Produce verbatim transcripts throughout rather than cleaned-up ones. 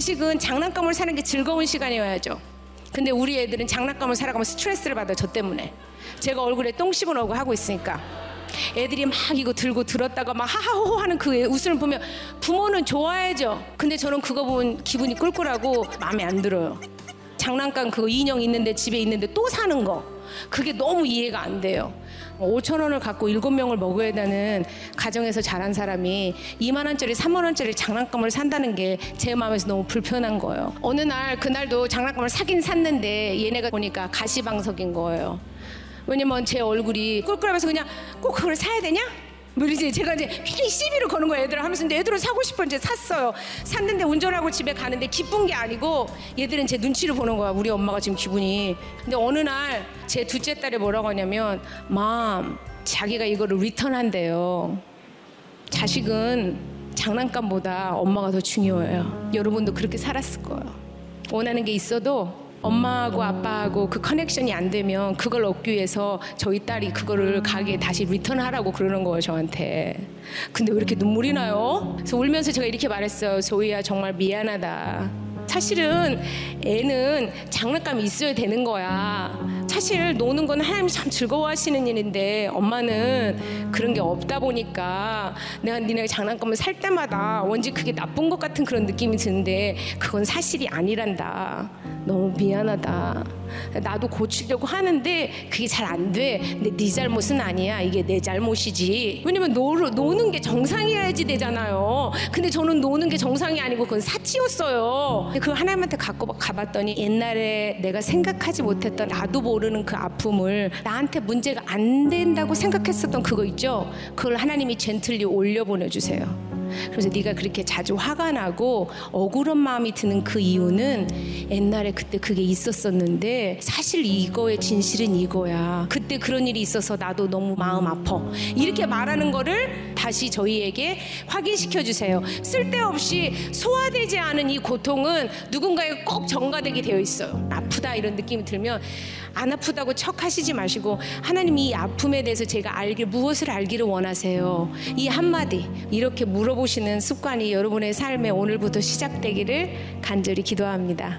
자식은 장난감을 사는 게 즐거운 시간이어야죠. 근데 우리 애들은 장난감을 사라고 하면 스트레스를 받아요. 저 때문에. 제가 얼굴에 똥 씹어넣고 하고 있으니까. 애들이 막 이거 들고 들었다가 막 하하호호 하는 그 웃음을 보면 부모는 좋아야죠. 근데 저는 그거 보면 기분이 꿀꿀하고 마음에 안 들어요. 장난감 그거 인형 있는데 집에 있는데 또 사는 거. 그게 너무 이해가 안 돼요. 오천 원을 갖고 일곱 명을 먹어야 되는 가정에서 자란 사람이 이만 원짜리, 삼만 원짜리 장난감을 산다는 게 제 마음에서 너무 불편한 거예요. 어느 날 그날도 장난감을 사긴 샀는데 얘네가 보니까 가시방석인 거예요. 왜냐면 제 얼굴이 꿀꿀하면서 그냥 꼭 그걸 사야 되냐? 뭐 이제 제가 이제 괜히 시비를 거는 거야 애들 하면서. 근데 애들은 사고 싶어 이제 샀어요. 샀는데 운전하고 집에 가는데 기쁜 게 아니고 얘들은 제 눈치를 보는 거야. 우리 엄마가 지금 기분이. 근데 어느 날 제 둘째 딸이 뭐라고 하냐면 맘, 자기가 이거를 리턴한대요. 자식은 장난감보다 엄마가 더 중요해요. 여러분도 그렇게 살았을 거예요. 원하는 게 있어도 엄마하고 아빠하고 그 커넥션이 안 되면 그걸 얻기 위해서 저희 딸이 그거를 가게에 다시 리턴하라고 그러는 거예요 저한테. 근데 왜 이렇게 눈물이 나요? 그래서 울면서 제가 이렇게 말했어요. 소희야 정말 미안하다. 사실은 애는 장난감이 있어야 되는 거야. 사실 노는 건 하나님이 참 즐거워하시는 일인데 엄마는 그런 게 없다 보니까 내가 니네 장난감을 살 때마다 왠지 그게 나쁜 것 같은 그런 느낌이 드는데 그건 사실이 아니란다. 너무 미안하다. 나도 고치려고 하는데 그게 잘 안 돼. 근데 네 잘못은 아니야. 이게 내 잘못이지. 왜냐면 노, 노는 게 정상이어야지 되잖아요. 근데 저는 노는 게 정상이 아니고 그건 사치였어요. 그 하나님한테 갖고 가봤더니 옛날에 내가 생각하지 못했던 나도 모르는 그 아픔을 나한테 문제가 안 된다고 생각했었던 그거 있죠. 그걸 하나님이 젠틀리 올려 보내주세요. 그래서 네가 그렇게 자주 화가 나고 억울한 마음이 드는 그 이유는 옛날에 그때 그게 있었었는데 사실 이거의 진실은 이거야. 그때 그런 일이 있어서 나도 너무 마음 아파. 이렇게 말하는 거를 다시 저희에게 확인시켜 주세요. 쓸데없이 소화되지 않은 이 고통은 누군가에게 꼭 전가되게 되어 있어요. 아프다 이런 느낌이 들면 안 아프다고 척 하시지 마시고 하나님이 이 아픔에 대해서 제가 알길 무엇을 알기를 원하세요. 이 한마디 이렇게 물어보시면 보시는 습관이 여러분의 삶에 오늘부터 시작되기를 간절히 기도합니다.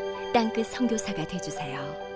땅끝 선교사가 되어주세요.